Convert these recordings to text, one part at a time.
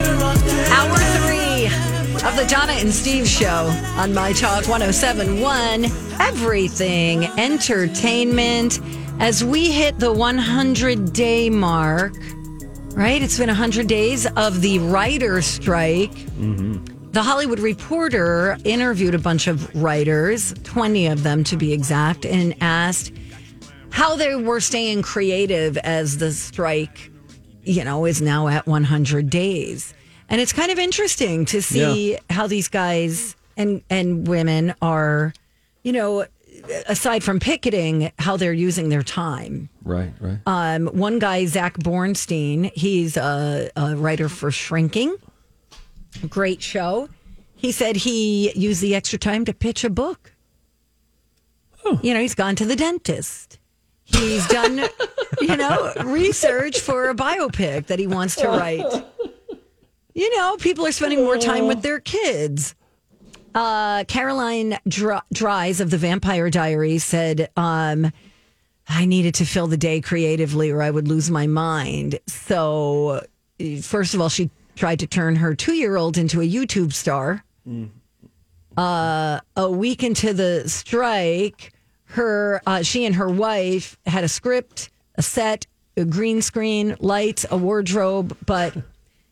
Hour 3 of the Donna and Steve show on My Talk 107.1, everything entertainment, as we hit the 100-day mark. Right? It's been 100 days of the writer strike. Mm-hmm. The Hollywood Reporter interviewed a bunch of writers, 20 of them to be exact, and asked how they were staying creative as the strike, you know, is now at 100 days. And it's kind of interesting to see how these guys and women are, you know, aside from picketing, how they're using their time. Right, right. One guy, Zach Bornstein, he's a writer for Shrinking. Great show. He said he used the extra time to pitch a book. Oh. You know, he's gone to the dentist. He's done, you know, research for a biopic that he wants to write. You know, people are spending more time with their kids. Caroline Dries of The Vampire Diaries said, I needed to fill the day creatively or I would lose my mind. So, first of all, she tried to turn her 2-year-old into a YouTube star. Mm. A week into the strike, she and her wife had a script, a set, a green screen, lights, a wardrobe, but...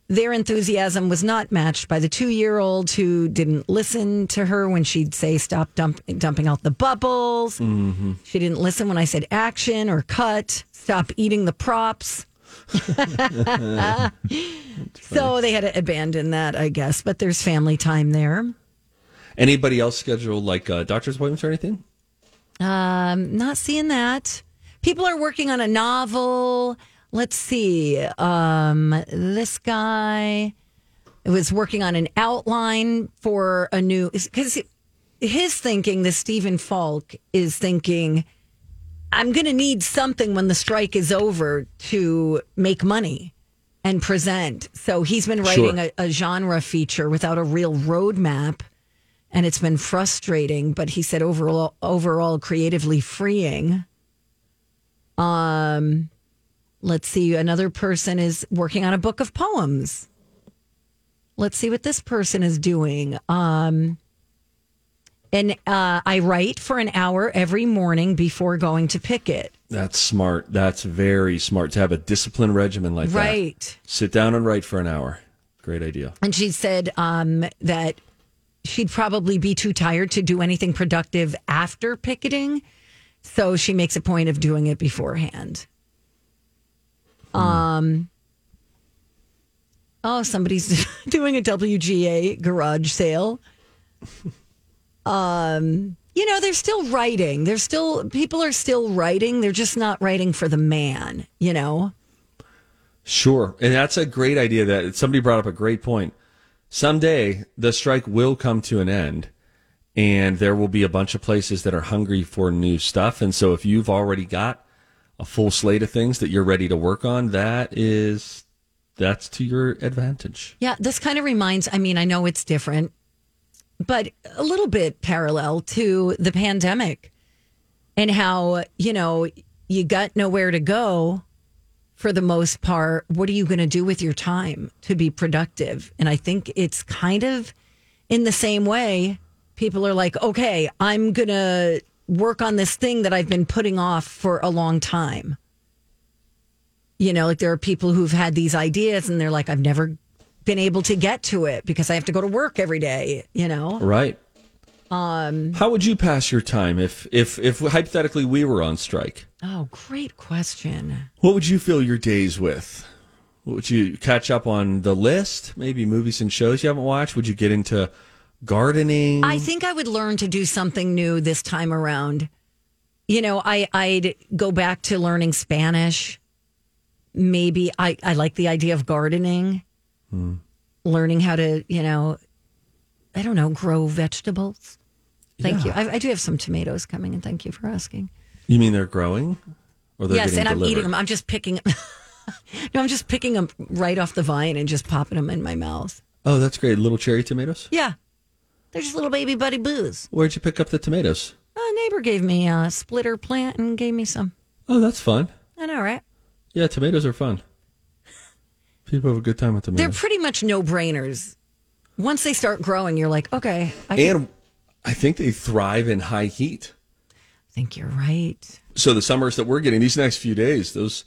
Their enthusiasm was not matched by the 2-year-old who didn't listen to her when she'd say, stop dumping out the bubbles. Mm-hmm. She didn't listen when I said action or cut. Stop eating the props. So they had to abandon that, I guess. But there's family time there. Anybody else scheduled like doctor's appointments or anything? Not seeing that. People are working on a novel. Let's see, this guy was working on an outline for a new... Because his thinking, the Stephen Falk, is thinking, I'm going to need something when the strike is over to make money and present. So he's been writing a genre feature without a real roadmap, and it's been frustrating, but he said overall creatively freeing. Let's see. Another person is working on a book of poems. Let's see what this person is doing. I write for an hour every morning before going to picket. That's smart. That's very smart to have a disciplined regimen like that. Right. Sit down and write for an hour. Great idea. And she said that she'd probably be too tired to do anything productive after picketing. So she makes a point of doing it beforehand. Somebody's doing a WGA garage sale. You know, they're still writing. People are still writing. They're just not writing for the man, you know? Sure. And that's a great idea that somebody brought up a great point. Someday the strike will come to an end and there will be a bunch of places that are hungry for new stuff. And so if you've already got a full slate of things that you're ready to work on, that's to your advantage. Yeah, this kind of reminds, I mean, I know it's different, but a little bit parallel to the pandemic and how, you know, you got nowhere to go for the most part. What are you going to do with your time to be productive? And I think it's kind of in the same way. People are like, okay, I'm going to work on this thing that I've been putting off for a long time. You know, like there are people who've had these ideas and they're like, I've never been able to get to it because I have to go to work every day, you know? Right. How would you pass your time if hypothetically we were on strike? Oh, great question. What would you fill your days with? Would you catch up on the list? Maybe movies and shows you haven't watched? Would you get into gardening? I think I would learn to do something new this time around. You know, I'd go back to learning Spanish. Maybe I like the idea of gardening. learning how to, you know, I don't know, grow vegetables. Thank you. I do have some tomatoes coming, and thank you for asking. You mean they're growing? Or they're yes, and delivered? I'm eating them. I'm just picking them. No, I'm just picking them right off the vine and just popping them in my mouth. Oh, that's great. Little cherry tomatoes? Yeah. They're just little baby buddy boos. Where'd you pick up the tomatoes? A neighbor gave me a splitter plant and gave me some. Oh, that's fun. I know, right? Yeah, tomatoes are fun. People have a good time with tomatoes. They're pretty much no-brainers. Once they start growing, you're like, okay. And I think they thrive in high heat. I think you're right. So the summers that we're getting these next few days, those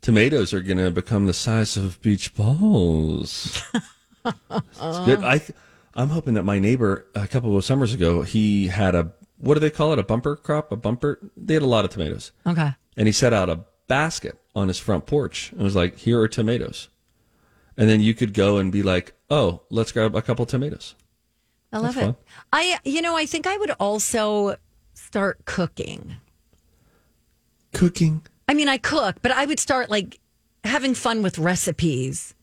tomatoes are going to become the size of beach balls. It's good. I'm hoping that my neighbor, a couple of summers ago, he had a, what do they call it? A bumper crop? A bumper? They had a lot of tomatoes. Okay. And he set out a basket on his front porch and was like, here are tomatoes. And then you could go and be like, oh, let's grab a couple tomatoes. I love it. I think I would also start cooking. Cooking? I mean, I cook, but I would start like having fun with recipes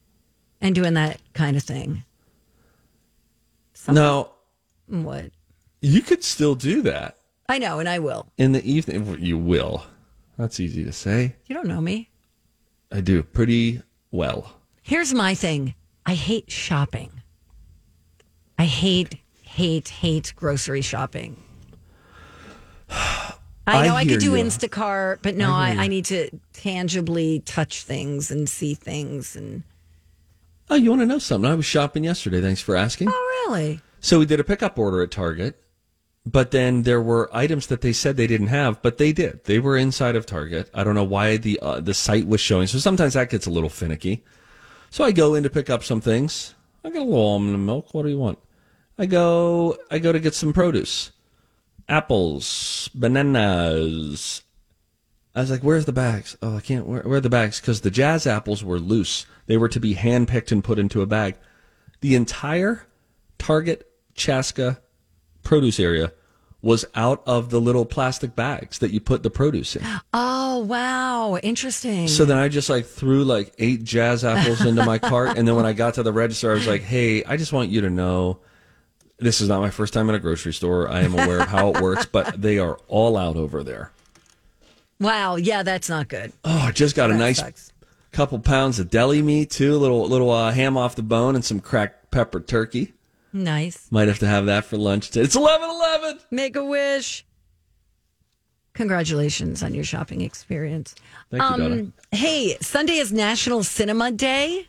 and doing that kind of thing. No. What? You could still do that. I know, and I will. In the evening, you will. That's easy to say. You don't know me. I do pretty well. Here's my thing. I hate shopping. I hate grocery shopping. I know I could do Instacart, but no, I need to tangibly touch things and see things. And oh, you want to know something? I was shopping yesterday. Thanks for asking. Oh, really? So we did a pickup order at Target, but then there were items that they said they didn't have, but they did. They were inside of Target. I don't know why the site was showing. So sometimes that gets a little finicky. So I go in to pick up some things. I got a little almond milk. What do you want? I go to get some produce. Apples, bananas. I was like, where's the bags? Oh, I can't. Where are the bags? Because the jazz apples were loose. They were to be handpicked and put into a bag. The entire Target Chaska produce area was out of the little plastic bags that you put the produce in. Oh, wow. Interesting. So then I just threw 8 jazz apples into my cart. And then when I got to the register, I was like, hey, I just want you to know this is not my first time in a grocery store. I am aware of how it works, but they are all out over there. Wow. Yeah, that's not good. Oh, I just got that a nice sucks. Couple pounds of deli meat, too. Little ham off the bone and some cracked pepper turkey. Nice. Might have to have that for lunch today. It's 11:11. Make a wish. Congratulations on your shopping experience. Thank you, Donna. Hey, Sunday is National Cinema Day,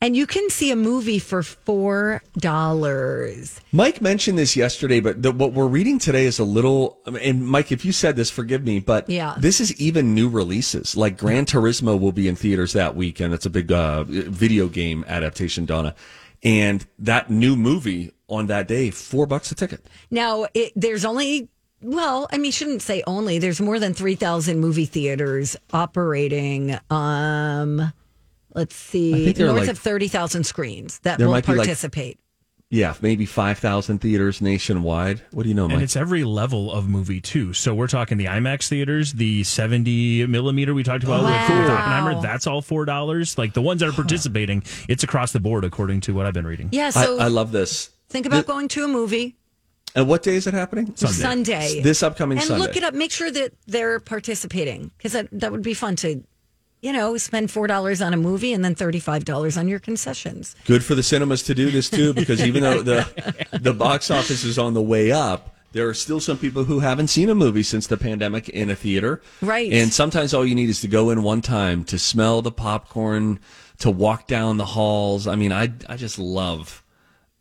and you can see a movie for $4. Mike mentioned this yesterday, but what we're reading today is a little... And Mike, if you said this, forgive me, but this is even new releases. Like Gran Turismo will be in theaters that weekend. It's a big video game adaptation, Donna. And that new movie on that day, $4 a ticket. Now, there's only, shouldn't say only. There's more than 3,000 movie theaters operating. Let's see, north of 30,000 screens that will participate. Maybe 5,000 theaters nationwide. What do you know, Mike? And it's every level of movie, too. So we're talking the IMAX theaters, the 70 millimeter we talked about with Oppenheimer. That's all $4. Like the ones that are participating, it's across the board, according to what I've been reading. Yeah, so I love this. Think about going to a movie. And what day is it happening? Sunday. This upcoming Sunday. And look it up. Make sure that they're participating, because that would be fun to... spend $4 on a movie and then $35 on your concessions. Good for the cinemas to do this, too, because even though the box office is on the way up, there are still some people who haven't seen a movie since the pandemic in a theater. Right. And sometimes all you need is to go in one time, to smell the popcorn, to walk down the halls. I mean, I just love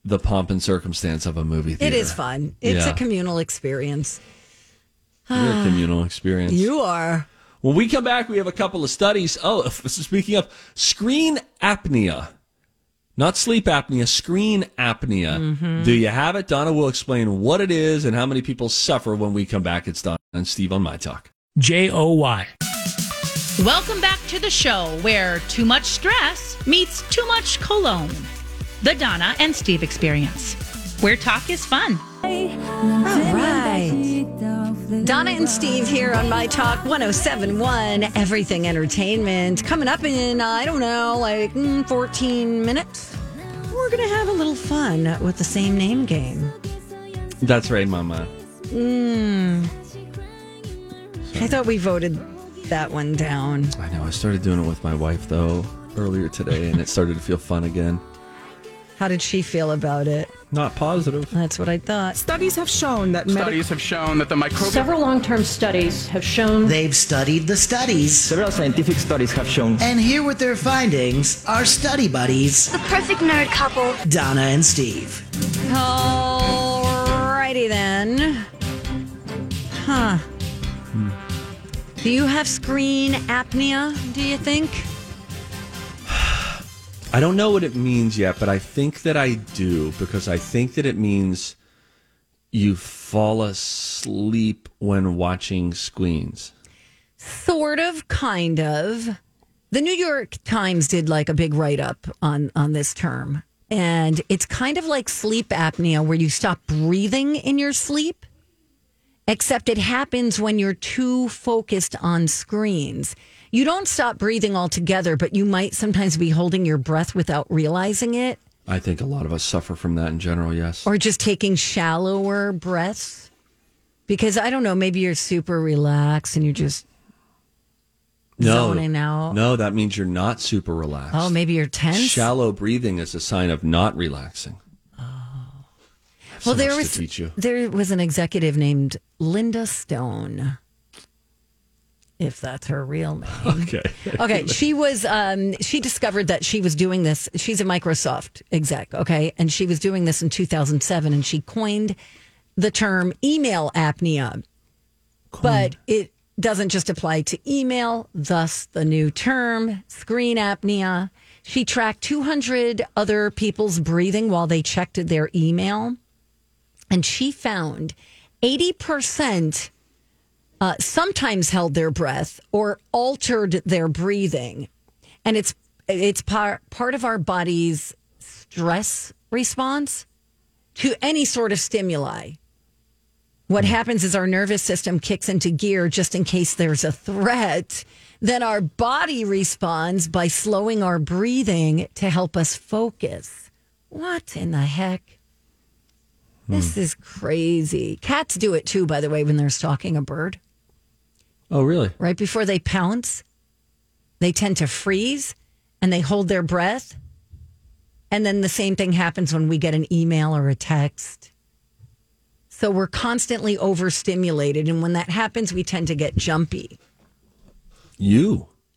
the pomp and circumstance of a movie theater. It is fun. It's a communal experience. You're a communal experience. You are. When we come back, we have a couple of studies. Oh, speaking of screen apnea, not sleep apnea, screen apnea. Mm-hmm. Do you have it? Donna will explain what it is and how many people suffer when we come back. It's Donna and Steve on My Talk. J-O-Y. Welcome back to the show where too much stress meets too much cologne. The Donna and Steve Experience, where talk is fun. All right. Donna and Steve here on My Talk 107.1, Everything Entertainment. Coming up in, 14 minutes. we're going to have a little fun with the same name game. That's right, Mama. I thought we voted that one down. I know. I started doing it with my wife, though, earlier today, and it started to feel fun again. How did she feel about it? Not positive. That's what I thought. Studies have shown that... Several long-term studies have shown... They've studied the studies. Several scientific studies have shown... And here with their findings are study buddies... The perfect nerd couple... Donna and Steve. Alrighty then. Huh. Do you have screen apnea, do you think? I don't know what it means yet, but I think that I do, because I think that it means you fall asleep when watching screens. Sort of, kind of. The New York Times did like a big write-up on this term, and it's kind of like sleep apnea where you stop breathing in your sleep, except it happens when you're too focused on screens. You don't stop breathing altogether, but you might sometimes be holding your breath without realizing it. I think a lot of us suffer from that in general, yes. Or just taking shallower breaths. Because, I don't know, maybe you're super relaxed and you're just zoning out. No, that means you're not super relaxed. Oh, maybe you're tense? Shallow breathing is a sign of not relaxing. Oh. Well, there was an executive named Linda Stone. If that's her real name. Okay. She was, she discovered that she was doing this. She's a Microsoft exec, okay? And she was doing this in 2007, and she coined the term email apnea. But it doesn't just apply to email, thus the new term, screen apnea. She tracked 200 other people's breathing while they checked their email. And she found 80% sometimes held their breath or altered their breathing. And it's part of our body's stress response to any sort of stimuli. What happens is our nervous system kicks into gear just in case there's a threat. Then our body responds by slowing our breathing to help us focus. What in the heck? This is crazy. Cats do it too, by the way, when they're stalking a bird. Oh, really? Right before they pounce, they tend to freeze and they hold their breath. And then the same thing happens when we get an email or a text. So we're constantly overstimulated. And when that happens, we tend to get jumpy.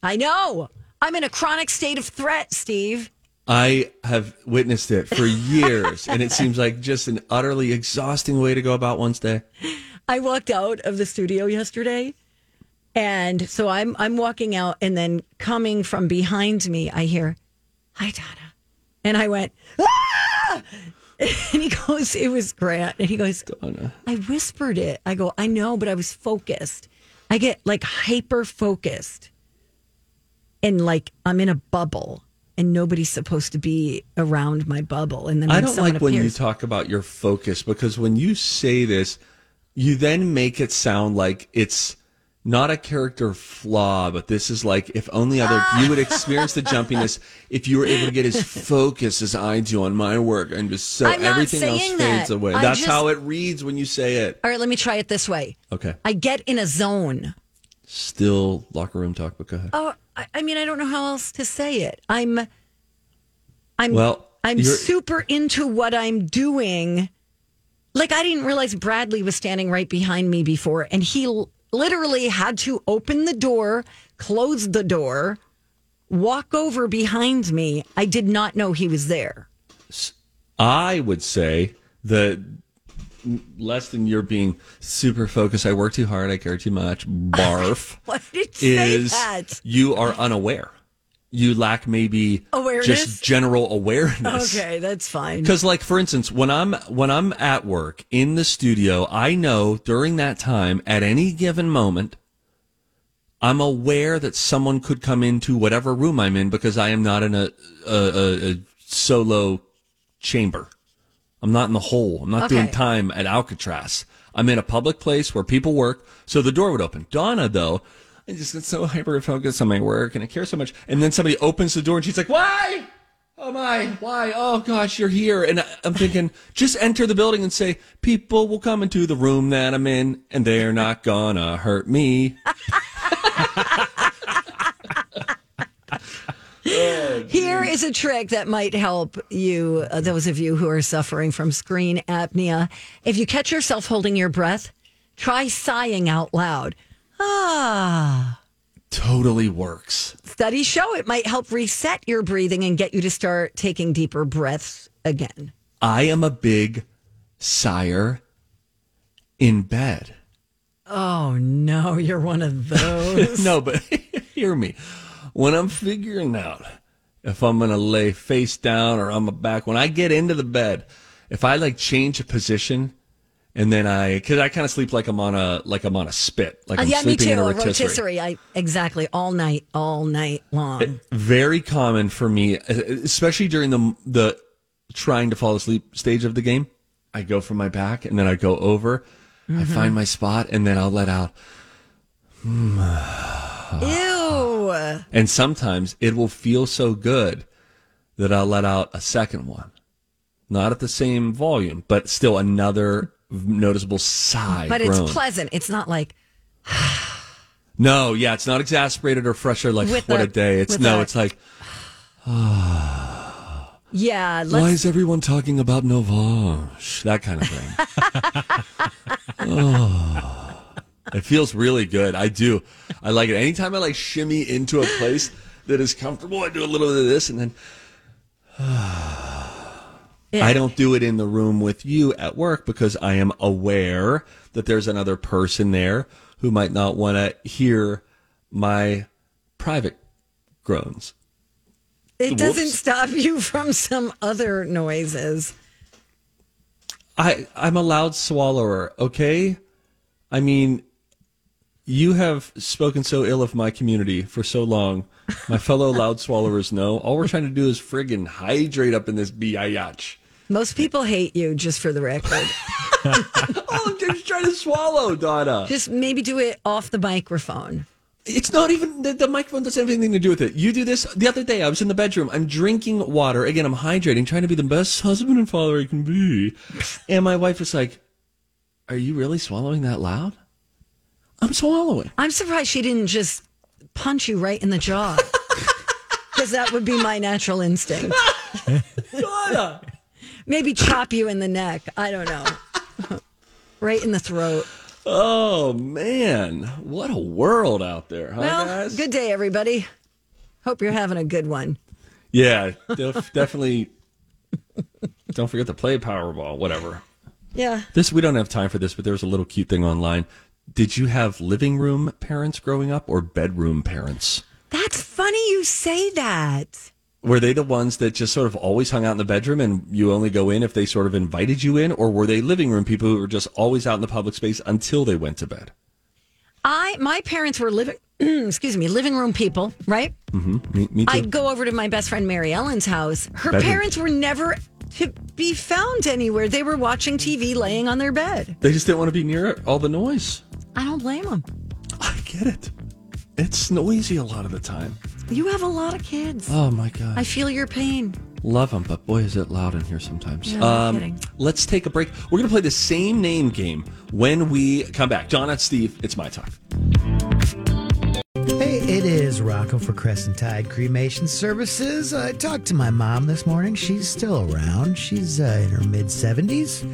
I know. I'm in a chronic state of threat, Steve. I have witnessed it for years. And it seems like just an utterly exhausting way to go about one's day. I walked out of the studio yesterday. And so I'm walking out, and then coming from behind me, I hear, "Hi, Donna," and I went, "Ah!" And he goes, "It was Grant." And he goes, "Donna." I whispered it. I go, "I know, but I was focused. I get like hyper focused, and like I'm in a bubble, and nobody's supposed to be around my bubble." And then I don't like when you talk about your focus, because when you say this, you then make it sound like it's not a character flaw, but this is like, if only other, you would experience the jumpiness if you were able to get as focused as I do on my work. And just so everything else fades away. That's how it reads when you say it. All right, let me try it this way. Okay. I get in a zone. Still locker room talk, but go ahead. Oh, I mean, I don't know how else to say it. I'm super into what I'm doing. Like, I didn't realize Bradley was standing right behind me before, and he literally had to open the door, close the door, walk over behind me. I did not know he was there. I would say the less than you're being super focused, I work too hard, I care too much, barf. Why did you say that? You are unaware. You lack maybe awareness? Just general awareness. Okay, that's fine. Because, like, for instance, when I'm at work in the studio, I know during that time, at any given moment, I'm aware that someone could come into whatever room I'm in, because I am not in a solo chamber. I'm not in the hole. I'm not doing time at Alcatraz. I'm in a public place where people work, so the door would open. Donna, though, I just get so hyper focused on my work, and I care so much. And then somebody opens the door, and she's like, "Why? oh my, why, oh gosh, you're here. And I'm thinking, just enter the building and say, people will come into the room that I'm in, and they're not gonna hurt me. Here is a trick that might help you, those of you who are suffering from screen apnea. If you catch yourself holding your breath, try sighing out loud. Ah. Totally works. Studies show it might help reset your breathing and get you to start taking deeper breaths again. I am a big sigher in bed. Oh, no, you're one of those. No, but hear me. When I'm figuring out if I'm going to lay face down or on my back, when I get into the bed, if I like change a position and then because I kind of sleep like I'm on a spit, like I'm sleeping in a rotisserie. Yeah, me too, exactly, all night long. Very common for me, especially during the trying to fall asleep stage of the game. I go from my back and then I go over, mm-hmm. I find my spot and then I'll let out. Ew. And sometimes it will feel so good that I'll let out a second one. Not at the same volume, but still another noticeable sigh. But groan. It's pleasant. It's not like... No, yeah, it's not exasperated or fresher like, with what a day. It's like... Yeah. Why is everyone talking about Novage? That kind of thing. It feels really good. I do. I like it. Anytime I like shimmy into a place that is comfortable, I do a little bit of this, and then I don't do it in the room with you at work because I am aware that there's another person there who might not want to hear my private groans. It doesn't stop you from some other noises. I'm a loud swallower, okay? I mean... You have spoken so ill of my community for so long. My fellow loud swallowers know. All we're trying to do is friggin' hydrate up in this biatch. Most people hate you, just for the record. I'm just trying to swallow, Donna. Just maybe do it off the microphone. It's not even, the microphone doesn't have anything to do with it. You do this. The other day, I was in the bedroom. I'm drinking water. Again, I'm hydrating, trying to be the best husband and father I can be. And my wife was like, are you really swallowing that loud? I'm swallowing. I'm surprised she didn't just punch you right in the jaw. Because that would be my natural instinct. Maybe chop you in the neck. I don't know. Right in the throat. Oh, man. What a world out there, huh, guys? Good day, everybody. Hope you're having a good one. Yeah, definitely. Don't forget to play Powerball, whatever. Yeah. We don't have time for this, but there was a little cute thing online. Did you have living room parents growing up or bedroom parents? That's funny you say that. Were they the ones that just sort of always hung out in the bedroom and you only go in if they sort of invited you in? Or were they living room people who were just always out in the public space until they went to bed? My parents were living room people, right? Mm-hmm. Me too. I'd go over to my best friend Mary Ellen's house. Her parents were never to be found anywhere. They were watching TV laying on their bed. They just didn't want to be near all the noise. I don't blame them. I get it. It's noisy a lot of the time. You have a lot of kids. Oh, my God. I feel your pain. Love them, but boy, is it loud in here sometimes. No, I'm kidding. Let's take a break. We're going to play the same name game when we come back. Donna and Steve, it's My Talk. Hey, it is Rocco for Crescent Tide Cremation Services. I talked to my mom this morning. She's still around. She's in her mid-70s.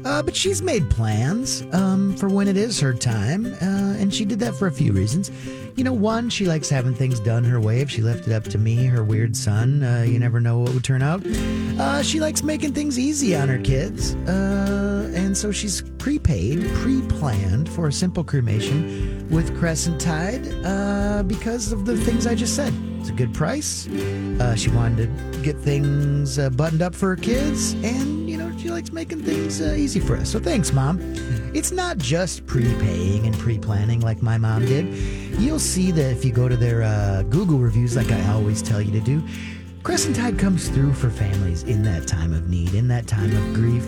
But she's made plans for when it is her time, and she did that for a few reasons. You know, one, she likes having things done her way. If she left it up to me, her weird son, you never know what would turn out. She likes making things easy on her kids, and so she's pre-planned for a simple cremation with Crescent Tide because of the things I just said. It's a good price. She wanted to get things buttoned up for her kids, and, you know, she likes making things easy for us. So thanks, Mom. It's not just prepaying and pre-planning like my mom did. You'll see that if you go to their Google reviews, like I always tell you to do, Crescent Tide comes through for families in that time of need, in that time of grief.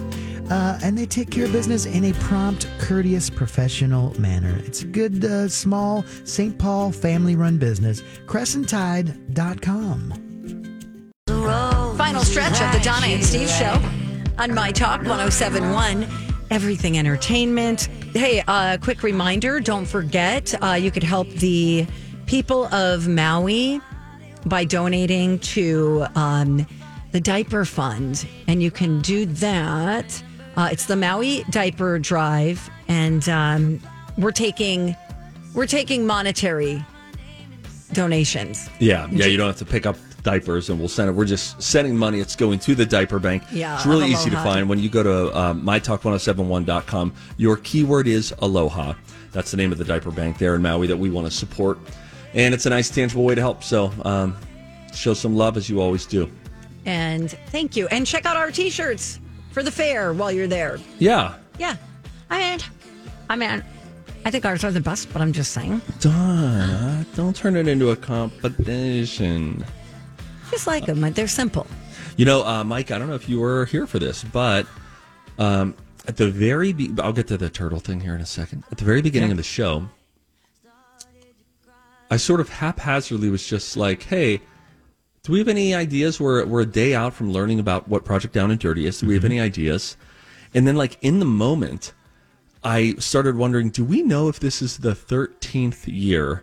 And they take care of business in a prompt, courteous, professional manner. It's a good, small St. Paul family-run business. CrescentTide.com. final stretch of the Donna and Steve show on My Talk 107.1. Everything Entertainment. Hey, quick reminder, don't forget, you could help the people of Maui by donating to the Diaper Fund. And you can do that. It's the Maui Diaper Drive. And we're taking monetary donations. Yeah, you don't have to pick up diapers, and we'll send it. We're just sending money. It's going to the diaper bank. Yeah, it's really easy to find. When you go to mytalk1071.com, your keyword is Aloha. That's the name of the diaper bank there in Maui that we want to support, and it's a nice tangible way to help. So show some love as you always do. And thank you. And check out our T-shirts for the fair while you're there. Yeah. I mean, I think ours are the best, but I'm just saying. Donna, don't turn it into a competition. Just like them. They're simple. You know, Mike, I don't know if you were here for this, but at the very I'll get to the turtle thing here in a second. At the very beginning of the show, I sort of haphazardly was just like, hey, do we have any ideas? We're a day out from learning about what Project Down and Dirty is. Do we have any ideas? And then, like, in the moment, I started wondering, do we know if this is the 13th year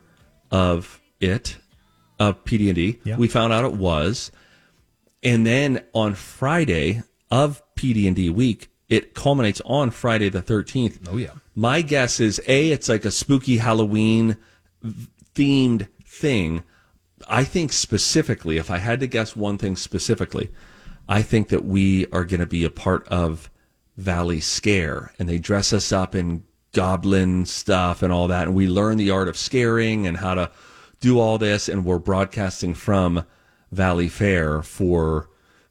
of it? Of PD&D. Yeah. We found out it was. And then on Friday of PD&D week, it culminates on Friday the 13th. Oh, yeah. My guess is, A, it's like a spooky Halloween-themed thing. I think specifically, if I had to guess one thing specifically, I think that we are going to be a part of Valley Scare. And they dress us up in goblin stuff and all that. And we learn the art of scaring and how to do all this, and we're broadcasting from Valley Fair for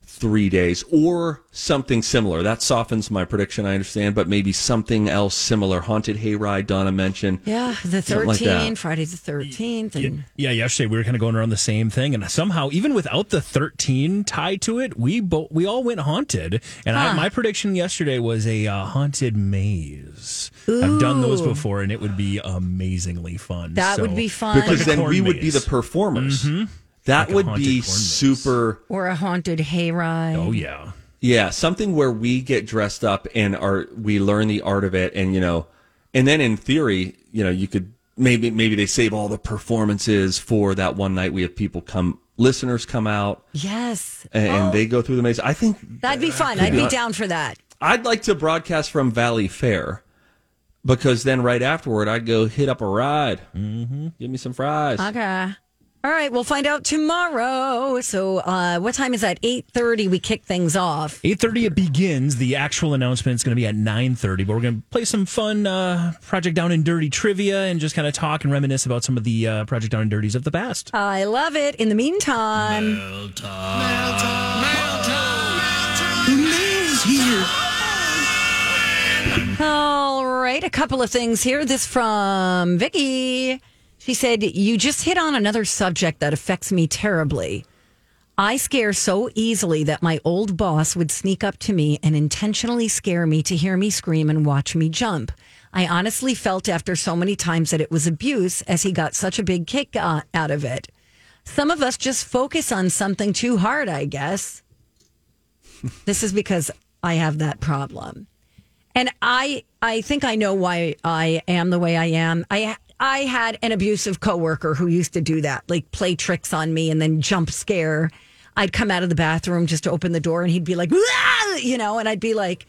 3 days or something similar. That softens my prediction, I understand, but maybe something else similar. Haunted Hayride, Donna mentioned. Yeah, the 13th, like Friday the 13th. And yeah, yesterday we were kind of going around the same thing, and somehow, even without the 13 tie to it, we all went haunted. And my prediction yesterday was a haunted maze. Ooh. I've done those before, and it would be amazingly fun. That would be fun. Because like then we would be the performers. Mm-hmm. That would be super. Or a haunted hayride. Oh, yeah. Yeah, something where we get dressed up and we learn the art of it. And, you know, and then in theory, you know, you could maybe they save all the performances for that one night. We have people come, listeners come out. Yes. And they go through the maze. I think that'd be fun. I'd be down for that. I'd like to broadcast from Valley Fair. Because then right afterward, I'd go hit up a ride. Mm-hmm. Give me some fries. Okay. All right, we'll find out tomorrow. So what time is that? 8:30 we kick things off. 8:30 it begins. The actual announcement is going to be at 9:30, but we're going to play some fun Project Down and Dirty trivia and just kind of talk and reminisce about some of the Project Down and Dirties of the past. I love it. In the meantime... Meltime. Here. All right, a couple of things here. This from Vicky. She said, you just hit on another subject that affects me terribly. I scare so easily that my old boss would sneak up to me and intentionally scare me to hear me scream and watch me jump. I honestly felt after so many times that it was abuse, as he got such a big kick out of it. Some of us just focus on something too hard, I guess. This is because I have that problem. And I think I know why I am the way I am. I had an abusive coworker who used to do that, like play tricks on me and then jump scare. I'd come out of the bathroom just to open the door and he'd be like, "Wah!" you know, and I'd be like,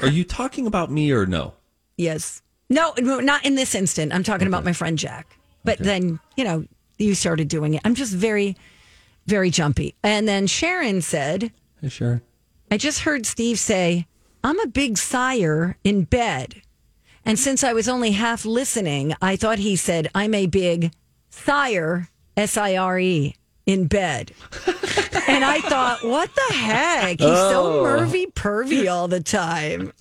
are you talking about me or no? Yes. No, not in this instant. I'm talking about my friend Jack. But then, you know, you started doing it. I'm just very, very jumpy. And then Sharon said, "Hey, Sharon. I just heard Steve say, I'm a big sire in bed. And since I was only half listening, I thought he said, I'm a big sire, S-I-R-E, in bed." And I thought, what the heck? He's so pervy all the time.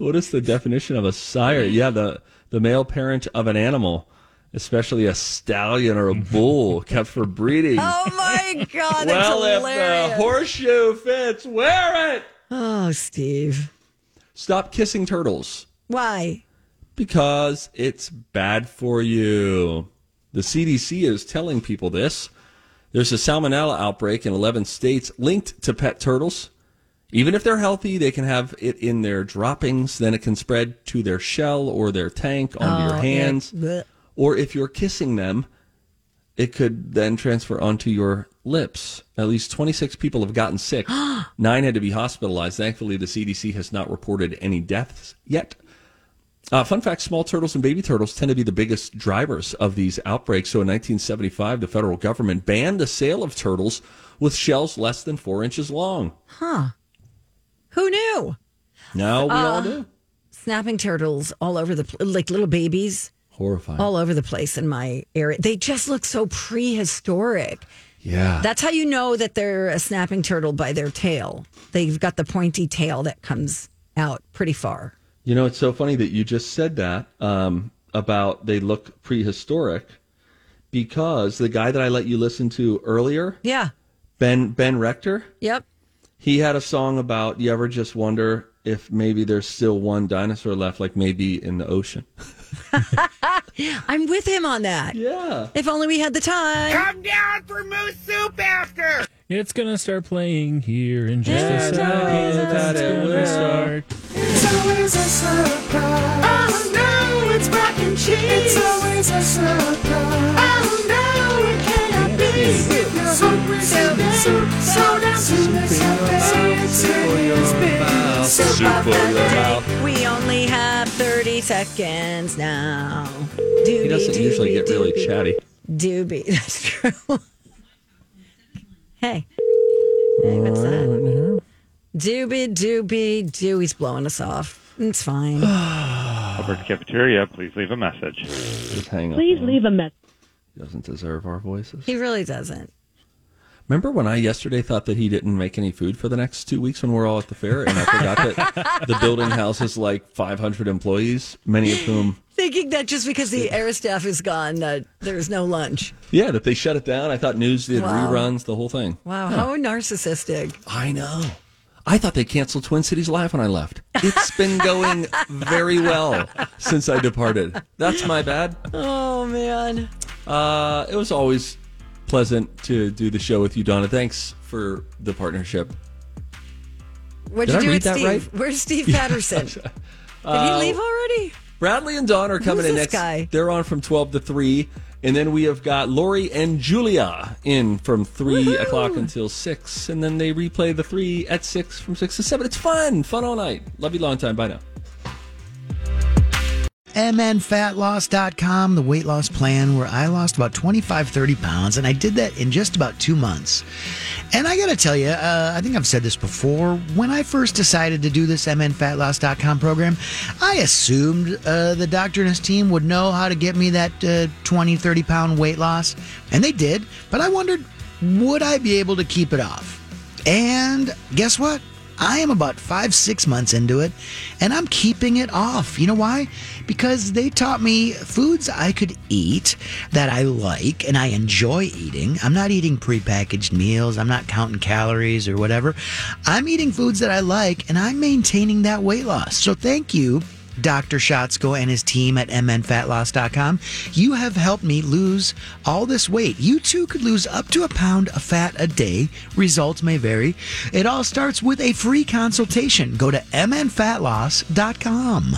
What is the definition of a sire? Yeah, the male parent of an animal, especially a stallion or a bull, kept for breeding. Oh, my God, that's hilarious. If the horseshoe fits, wear it. Oh, Steve. Stop kissing turtles. Why? Because it's bad for you. The CDC is telling people this. There's a salmonella outbreak in 11 states linked to pet turtles. Even if they're healthy, they can have it in their droppings. Then it can spread to their shell or their tank onto your hands. Yeah. Or if you're kissing them, it could then transfer onto your lips. At least 26 people have gotten sick. 9 had to be hospitalized. Thankfully, the CDC has not reported any deaths yet. Fun fact, small turtles and baby turtles tend to be the biggest drivers of these outbreaks. So in 1975, the federal government banned the sale of turtles with shells less than 4 inches long. Huh. Who knew? Now we all do. Snapping turtles all over the place, like little babies. Horrifying. All over the place in my area. They just look so prehistoric. Yeah. That's how you know that they're a snapping turtle by their tail. They've got the pointy tail that comes out pretty far. You know, it's so funny that you just said that about they look prehistoric, because the guy that I let you listen to earlier, Ben Rector, yep, he had a song about, you ever just wonder if maybe there's still one dinosaur left, like maybe in the ocean. I'm with him on that. Yeah. If only we had the time. Come down for moose soup after. It's going to start playing here in just a second. It's going to start. It's always a surprise. Oh, no, it's mac and cheese. It's always a surprise. Oh, no, it can't be. If you're hungry, so that's soup in your mouth. We only have 30 seconds now. He doesn't usually get really chatty. Doobie, that's true. Hey. Hey, what's that? Doobie. He's blowing us off. It's fine. Alberta Cafeteria, please leave a message. Just hang up. Please leave a message. He doesn't deserve our voices. He really doesn't. Remember when I yesterday thought that he didn't make any food for the next 2 weeks when we're all at the fair, and I forgot that the building houses like 500 employees, many of whom... Thinking that just because the air staff is gone, that there's no lunch. Yeah, that they shut it down. I thought news did reruns, the whole thing. Wow, how narcissistic. I know. I thought they canceled Twin Cities Live when I left. It's been going very well since I departed. That's my bad. Oh, man. It was always... pleasant to do the show with you, Donna. Thanks for the partnership. What'd you do with Steve? Right? Where's Steve Patterson? Did he leave already? Bradley and Don are coming in next. Guy? They're on from 12 to 3. And then we have got Lori and Julia in from 3 o'clock until 6. And then they replay the 3 at 6 from 6 to 7. It's fun. Fun all night. Love you long time. Bye now. mnfatloss.com, the weight loss plan where I lost about 25-30 pounds, and I did that in just about 2 months. And I gotta tell you, I think I've said this before, when I first decided to do this mnfatloss.com program, I assumed the doctor and his team would know how to get me that 20-30 pound weight loss, and they did, but I wondered, would I be able to keep it off? And guess what? I am about 5-6 months into it, and I'm keeping it off. You know why? Because they taught me foods I could eat that I like and I enjoy eating. I'm not eating prepackaged meals. I'm not counting calories or whatever. I'm eating foods that I like, and I'm maintaining that weight loss. So thank you, Dr. Schatzko and his team at mnfatloss.com. You have helped me lose all this weight. You too could lose up to a pound of fat a day. Results may vary. It all starts with a free consultation. Go to mnfatloss.com.